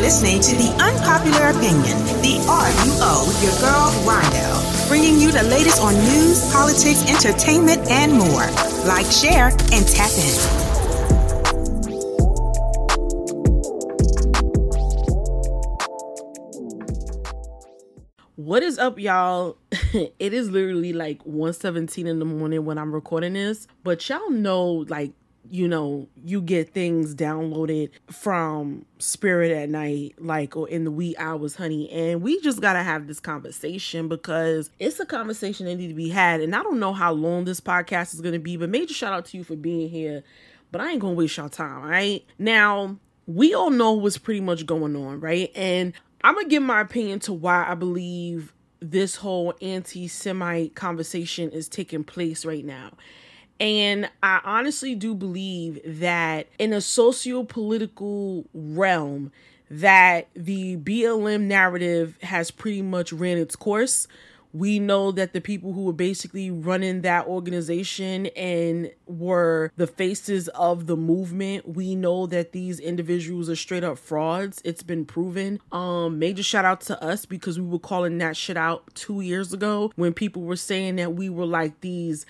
listening to The Unpopular Opinion, the RUO with your girl, Rondell, bringing you the latest on news, politics, entertainment, and more. Like, share, and tap in. What is up, y'all? It is literally like 1:17 in the morning when I'm recording this, but y'all know, like, you know, you get things downloaded from Spirit at night, like, or in the wee hours, honey. And we just gotta have this conversation because it's a conversation that needs to be had. And I don't know how long this podcast is gonna be, but major shout out to you for being here. But I ain't gonna waste y'all time, all right? Now, we all know what's pretty much going on, right? And I'm going to give my opinion to why I believe this whole anti-Semite conversation is taking place right now. And I honestly do believe that in a socio-political realm that the BLM narrative has pretty much ran its course. We know that the people who were basically running that organization and were the faces of the movement, we know that these individuals are straight up frauds. It's been proven. Major shout out to us because we were calling that shit out 2 years ago when people were saying that we were like these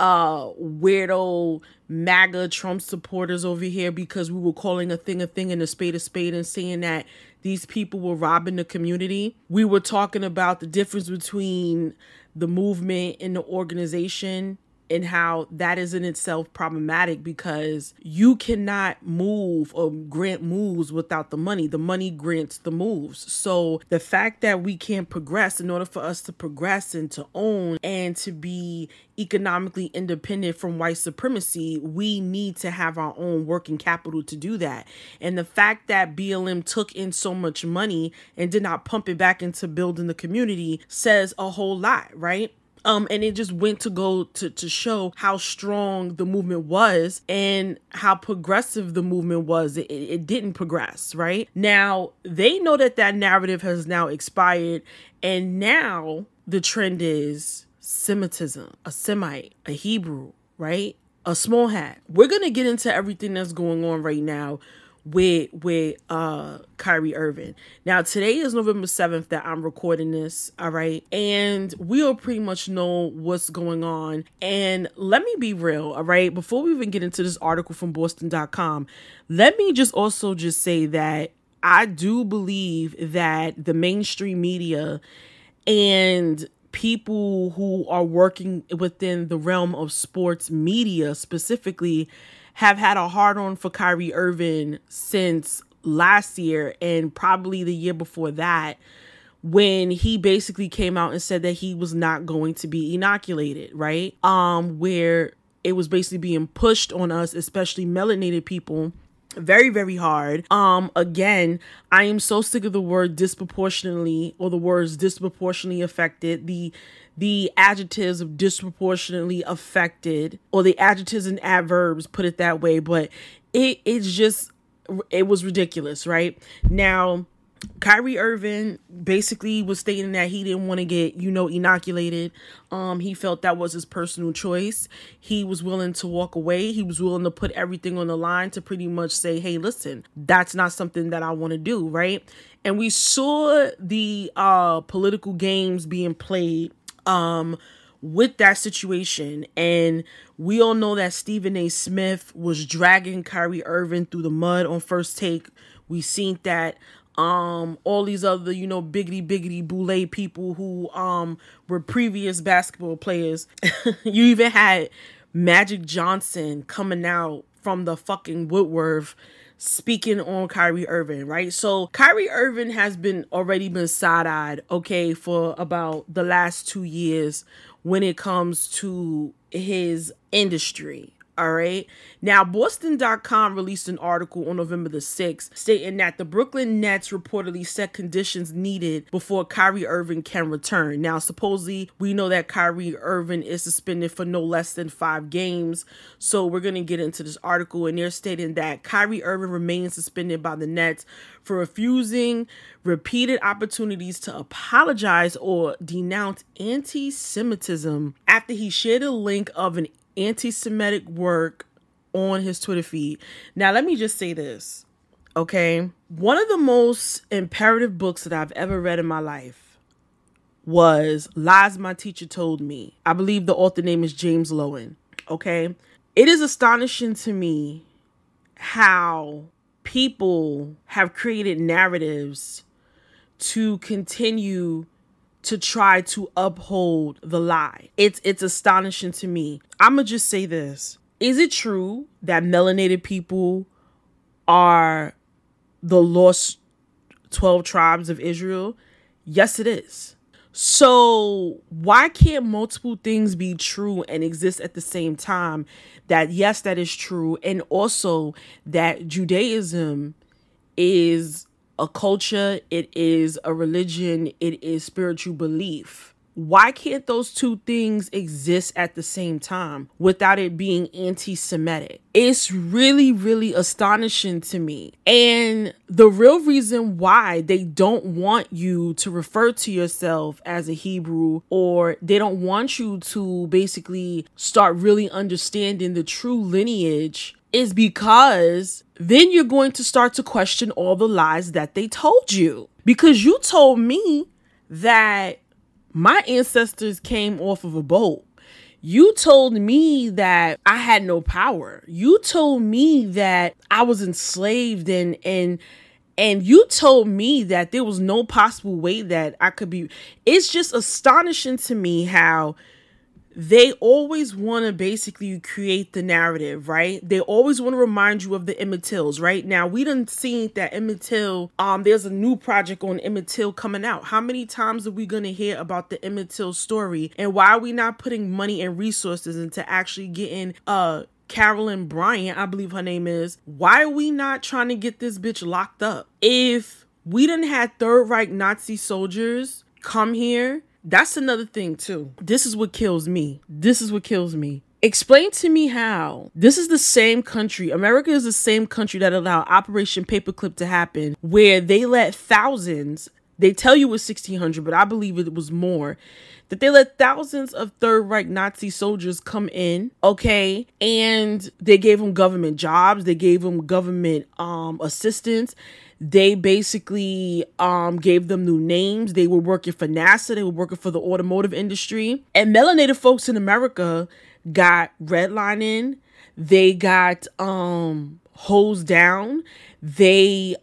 weirdo MAGA Trump supporters over here because we were calling a thing and a spade and saying that these people were robbing the community. We were talking about the difference between the movement and the organization and how that is in itself problematic because you cannot move or grant moves without the money. The money grants the moves. So the fact that we can't progress, in order for us to progress and to own and to be economically independent from white supremacy, we need to have our own working capital to do that. And the fact that BLM took in so much money and did not pump it back into building the community says a whole lot, right? And it just went to go to show how strong the movement was and how progressive the movement was. It didn't progress, right? Now, they know that that narrative has now expired. And now the trend is Semitism, a Semite, a Hebrew, right? A small hat. We're going to get into everything that's going on right now with Kyrie Irving. Now, today is November 7th that I'm recording this, all right? And we all pretty much know what's going on. And let me be real, all right? Before we even get into this article from Boston.com, let me just also just say that I do believe that the mainstream media and people who are working within the realm of sports media specifically have had a hard-on for Kyrie Irving since last year and probably the year before that when he basically came out and said that he was not going to be inoculated, right? Where it was basically being pushed on us, especially melanated people, very, very hard. Again, I am so sick of the word disproportionately or the words disproportionately affected, the adjectives of disproportionately affected, or the adjectives and adverbs, put it that way. But it was ridiculous, right? Now, Kyrie Irving basically was stating that he didn't want to get, inoculated. He felt that was his personal choice. He was willing to walk away. He was willing to put everything on the line to pretty much say, hey, listen, that's not something that I want to do, right? And we saw the political games being played with that situation. And we all know that Stephen A. Smith was dragging Kyrie Irving through the mud on First Take. We seen that. All these other, biggity boule people who, were previous basketball players. You even had Magic Johnson coming out from the fucking Woodworth speaking on Kyrie Irving, right? So Kyrie Irving has already been side-eyed, okay, for about the last 2 years when it comes to his industry. All right. Now, Boston.com released an article on November the 6th stating that the Brooklyn Nets reportedly set conditions needed before Kyrie Irving can return. Now, supposedly, we know that Kyrie Irving is suspended for no less than 5 games. So we're going to get into this article, and they're stating that Kyrie Irving remains suspended by the Nets for refusing repeated opportunities to apologize or denounce anti-Semitism after he shared a link of an anti-Semitic work on his Twitter feed. Now, let me just say this. okay? One of the most imperative books that I've ever read in my life was Lies My Teacher Told Me. I believe the author name is James Loewen, okay? It is astonishing to me how people have created narratives to continue to try to uphold the lie. It's astonishing to me. I'ma just say this. Is it true that melanated people are the lost 12 tribes of Israel? Yes, it is. So why can't multiple things be true and exist at the same time? That yes, that is true. And also that Judaism is a culture, it is a religion, it is spiritual belief. Why can't those two things exist at the same time without it being anti-Semitic? It's really, really astonishing to me. And the real reason why they don't want you to refer to yourself as a Hebrew, or they don't want you to basically start really understanding the true lineage, is because then you're going to start to question all the lies that they told you. Because you told me that my ancestors came off of a boat. You told me that I had no power. You told me that I was enslaved, and you told me that there was no possible way that I could be. It's just astonishing to me how they always want to basically create the narrative, right? They always want to remind you of the Emmett Tills, right? Now, we done seen that Emmett Till, there's a new project on Emmett Till coming out. How many times are we going to hear about the Emmett Till story? And why are we not putting money and resources into actually getting Carolyn Bryant, I believe her name is? Why are we not trying to get this bitch locked up? If we done had Third Reich Nazi soldiers come here, that's another thing, too. This is what kills me. This is what kills me. Explain to me how this is the same country. America is the same country that allowed Operation Paperclip to happen, where they let thousands, they tell you it was 1,600, but I believe it was more, that they let thousands of Third Reich Nazi soldiers come in, okay? And they gave them government jobs. They gave them government assistance. They basically gave them new names. They were working for NASA. They were working for the automotive industry. And melanated folks in America got redlining. They got hosed down. They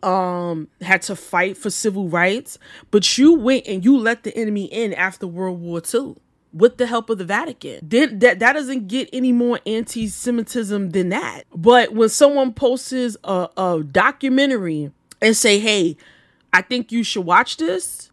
had to fight for civil rights. But you went and you let the enemy in after World War II with the help of the Vatican. That doesn't get any more anti-Semitism than that. But when someone posts a documentary and say, hey, I think you should watch this,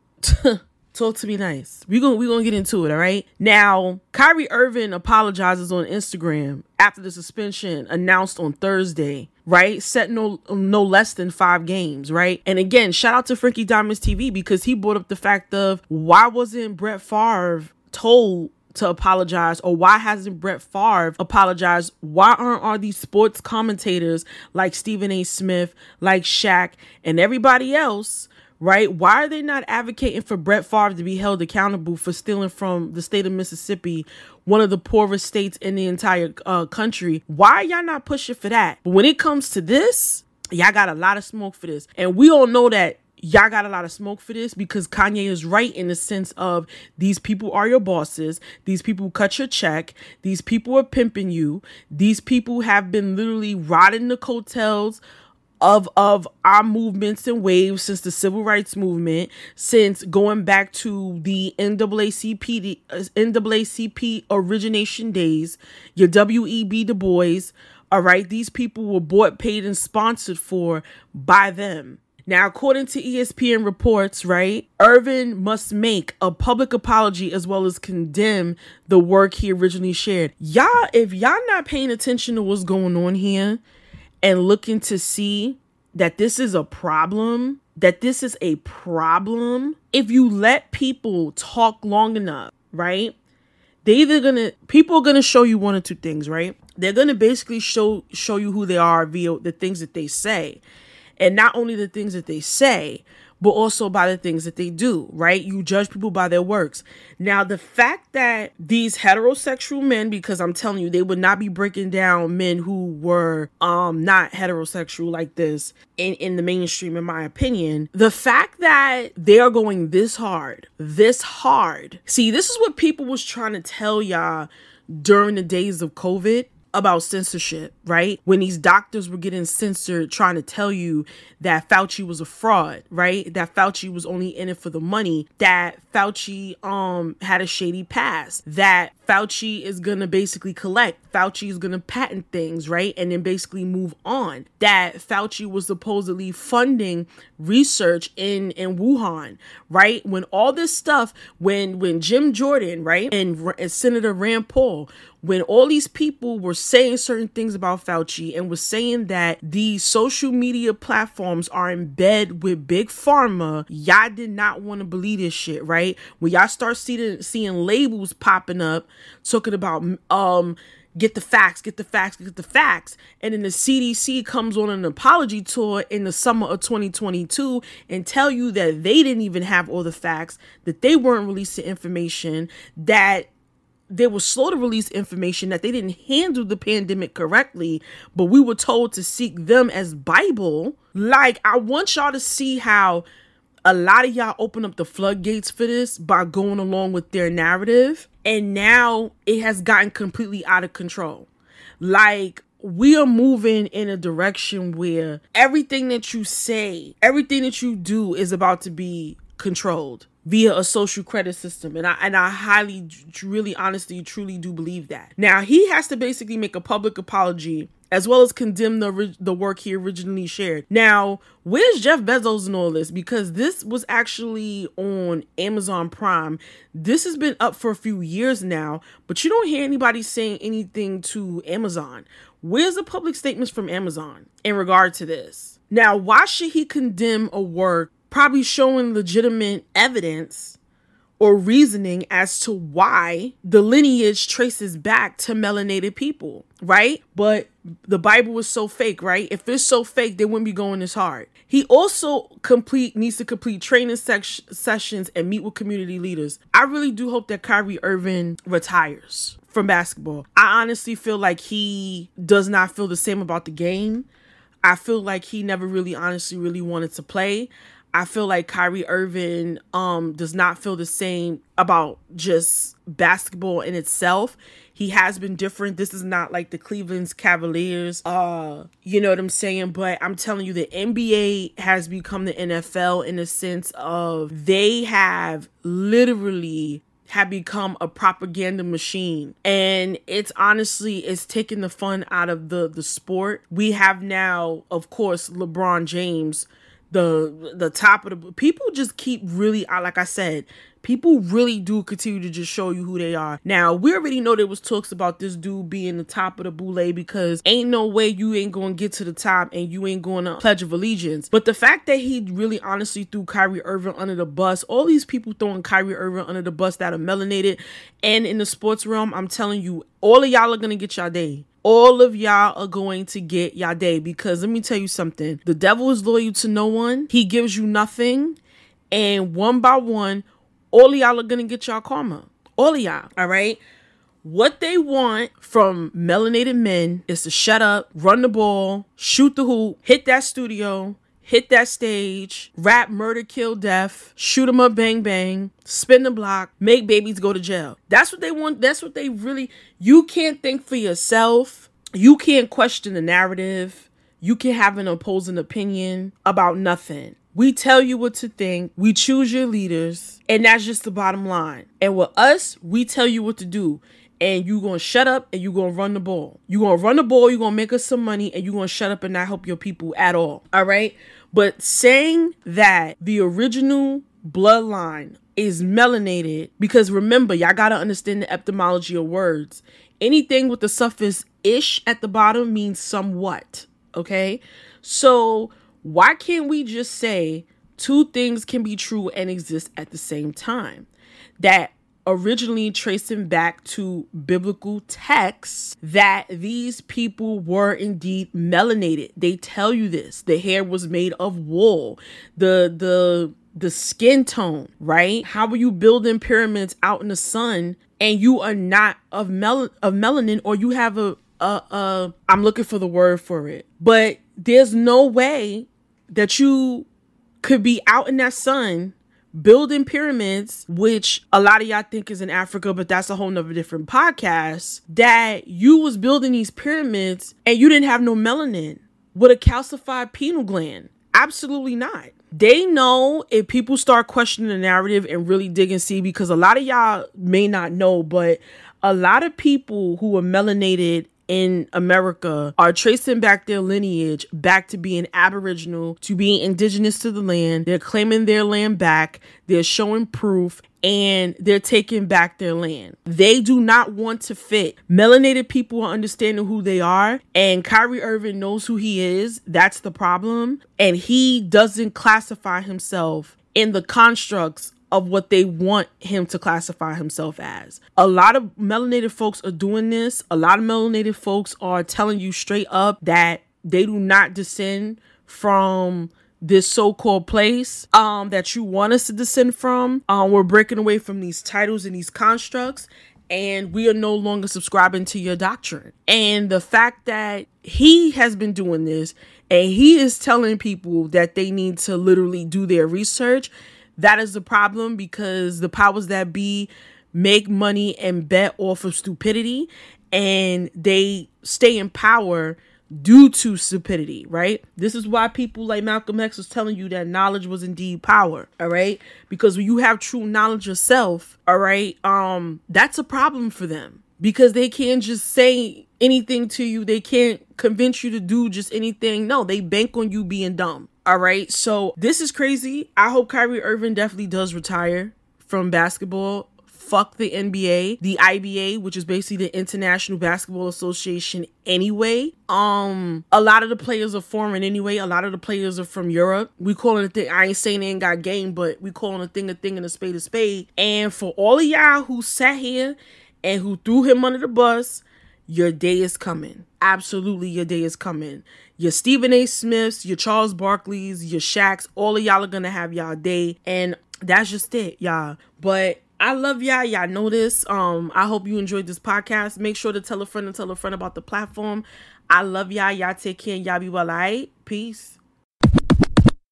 talk to me nice. We're gonna get into it, all right? Now, Kyrie Irving apologizes on Instagram after the suspension announced on Thursday, right? Set no less than 5 games, right? And again, shout out to Frankie Diamonds TV, because he brought up the fact of, why wasn't Brett Favre told to apologize, or why hasn't Brett Favre apologized? Why aren't all these sports commentators like Stephen A. Smith, like Shaq, and everybody else, right? Why are they not advocating for Brett Favre to be held accountable for stealing from the state of Mississippi, one of the poorest states in the entire country? Why are y'all not pushing for that? But when it comes to this, y'all got a lot of smoke for this. And we all know that y'all got a lot of smoke for this, because Kanye is right in the sense of, these people are your bosses. These people cut your check. These people are pimping you. These people have been literally rotting the coattails of our movements and waves since the civil rights movement, since going back to the NAACP origination days, your W.E.B. Du Bois, all right? These people were bought, paid, and sponsored for by them. Now, according to ESPN reports, right, Irving must make a public apology as well as condemn the work he originally shared. Y'all, if y'all not paying attention to what's going on here and looking to see that this is a problem, if you let people talk long enough, right, people are going to show you one or two things, right? They're going to basically show you who they are via the things that they say. And not only the things that they say, but also by the things that they do, right? You judge people by their works. Now, the fact that these heterosexual men, because I'm telling you, they would not be breaking down men who were not heterosexual like this in the mainstream, in my opinion. The fact that they are going this hard. See, this is what people was trying to tell y'all during the days of COVID about censorship, right? When these doctors were getting censored, trying to tell you that Fauci was a fraud, right? That Fauci was only in it for the money, that Fauci had a shady past, that Fauci is going to basically collect, Fauci is going to patent things, right? And then basically move on, that Fauci was supposedly funding research in Wuhan, right? When all this stuff, when Jim Jordan, right? And Senator Rand Paul, when all these people were saying certain things about Fauci and was saying that these social media platforms are in bed with Big Pharma, y'all did not want to believe this shit, right? When y'all start seeing labels popping up talking about get the facts. And then the CDC comes on an apology tour in the summer of 2022 and tell you that they didn't even have all the facts, that they weren't releasing information, that they were slow to release information, that they didn't handle the pandemic correctly, but we were told to seek them as Bible. Like, I want y'all to see how a lot of y'all open up the floodgates for this by going along with their narrative. And now it has gotten completely out of control. Like, we are moving in a direction where everything that you say, everything that you do is about to be controlled via a social credit system. And I highly, really, honestly, truly do believe that. Now, he has to basically make a public apology as well as condemn the work he originally shared. Now, where's Jeff Bezos in all this? Because this was actually on Amazon Prime. This has been up for a few years now, but you don't hear anybody saying anything to Amazon. Where's the public statements from Amazon in regard to this? Now, why should he condemn a work probably showing legitimate evidence or reasoning as to why the lineage traces back to melanated people, right? But the Bible is so fake, right? If it's so fake, they wouldn't be going this hard. He also needs to complete training sessions and meet with community leaders. I really do hope that Kyrie Irving retires from basketball. I honestly feel like he does not feel the same about the game. I feel like he never really honestly really wanted to play. I feel like Kyrie Irving does not feel the same about just basketball in itself. He has been different. This is not like the Cleveland Cavaliers. You know what I'm saying? But I'm telling you, the NBA has become the NFL in the sense of they have literally have become a propaganda machine. And it's honestly, it's taking the fun out of the sport. We have now, of course, LeBron James, the top of the people just keep really, like I said, people really do continue to just show you who they are. Now, we already know there was talks about this dude being the top of the boule because ain't no way you ain't going to get to the top and you ain't going to Pledge of Allegiance. But the fact that he really honestly threw Kyrie Irving under the bus, all these people throwing Kyrie Irving under the bus that are melanated and in the sports realm, I'm telling you, all of y'all are going to get y'all day. All of y'all are going to get y'all day because let me tell you something. The devil is loyal to no one. He gives you nothing. And one by one, all of y'all are going to get y'all karma. All of y'all. All right. What they want from melanated men is to shut up, run the ball, shoot the hoop, hit that studio, hit that stage, rap, murder, kill, death, shoot them up, bang, bang, spin the block, make babies go to jail. That's what they want. That's what they really, you can't think for yourself. You can't question the narrative. You can have an opposing opinion about nothing. We tell you what to think. We choose your leaders. And that's just the bottom line. And with us, we tell you what to do. And you're going to shut up and you're going to run the ball. You're going to run the ball. You're going to make us some money and you're going to shut up and not help your people at all. All right. But saying that the original bloodline is melanated, because remember, y'all got to understand the etymology of words. Anything with the suffix ish at the bottom means somewhat. Okay. So why can't we just say two things can be true and exist at the same time? That originally tracing back to biblical texts that these people were indeed melanated. They tell you this. The hair was made of wool. The skin tone, right? How are you building pyramids out in the sun and you are not of melanin, or you have a I'm looking for the word for it, but there's no way that you could be out in that sun building pyramids, which a lot of y'all think is in Africa, but that's a whole nother different podcast, that you was building these pyramids and you didn't have no melanin with a calcified pineal gland. Absolutely not. They know if people start questioning the narrative and really dig and see, because a lot of y'all may not know, but a lot of people who are melanated in America are tracing back their lineage back to being Aboriginal, to being indigenous to the land. They're claiming their land back. They're showing proof and they're taking back their land. They do not want to fit. Melanated people are understanding who they are, and Kyrie Irving knows who he is. That's the problem. And he doesn't classify himself in the constructs of what they want him to classify himself as. A lot of melanated folks are doing this. A lot of melanated folks are telling you straight up that they do not descend from this so-called place that you want us to descend from. We're breaking away from these titles and these constructs, and we are no longer subscribing to your doctrine. And the fact that he has been doing this and he is telling people that they need to literally do their research, that is the problem, because the powers that be make money and bet off of stupidity, and they stay in power due to stupidity, right? This is why people like Malcolm X was telling you that knowledge was indeed power, all right? Because when you have true knowledge yourself, all right, that's a problem for them, because they can't just say anything to you. They can't convince you to do just anything. No, they bank on you being dumb. All right, so this is crazy. I hope Kyrie Irving definitely does retire from basketball. Fuck the NBA, the IBA, which is basically the International Basketball Association anyway. A lot of the players are foreign anyway. A lot of the players are from Europe. We calling it a thing. I ain't saying they ain't got game, but we calling a thing and a spade a spade. And for all of y'all who sat here and who threw him under the bus, your day is coming. Absolutely, your day is coming. Your Stephen A. Smiths, your Charles Barkley's, your Shaqs, all of y'all are going to have y'all day. And that's just it, y'all. But I love y'all. Y'all know this. I hope you enjoyed this podcast. Make sure to tell a friend about the platform. I love y'all. Y'all take care. Y'all be well, all right? Peace.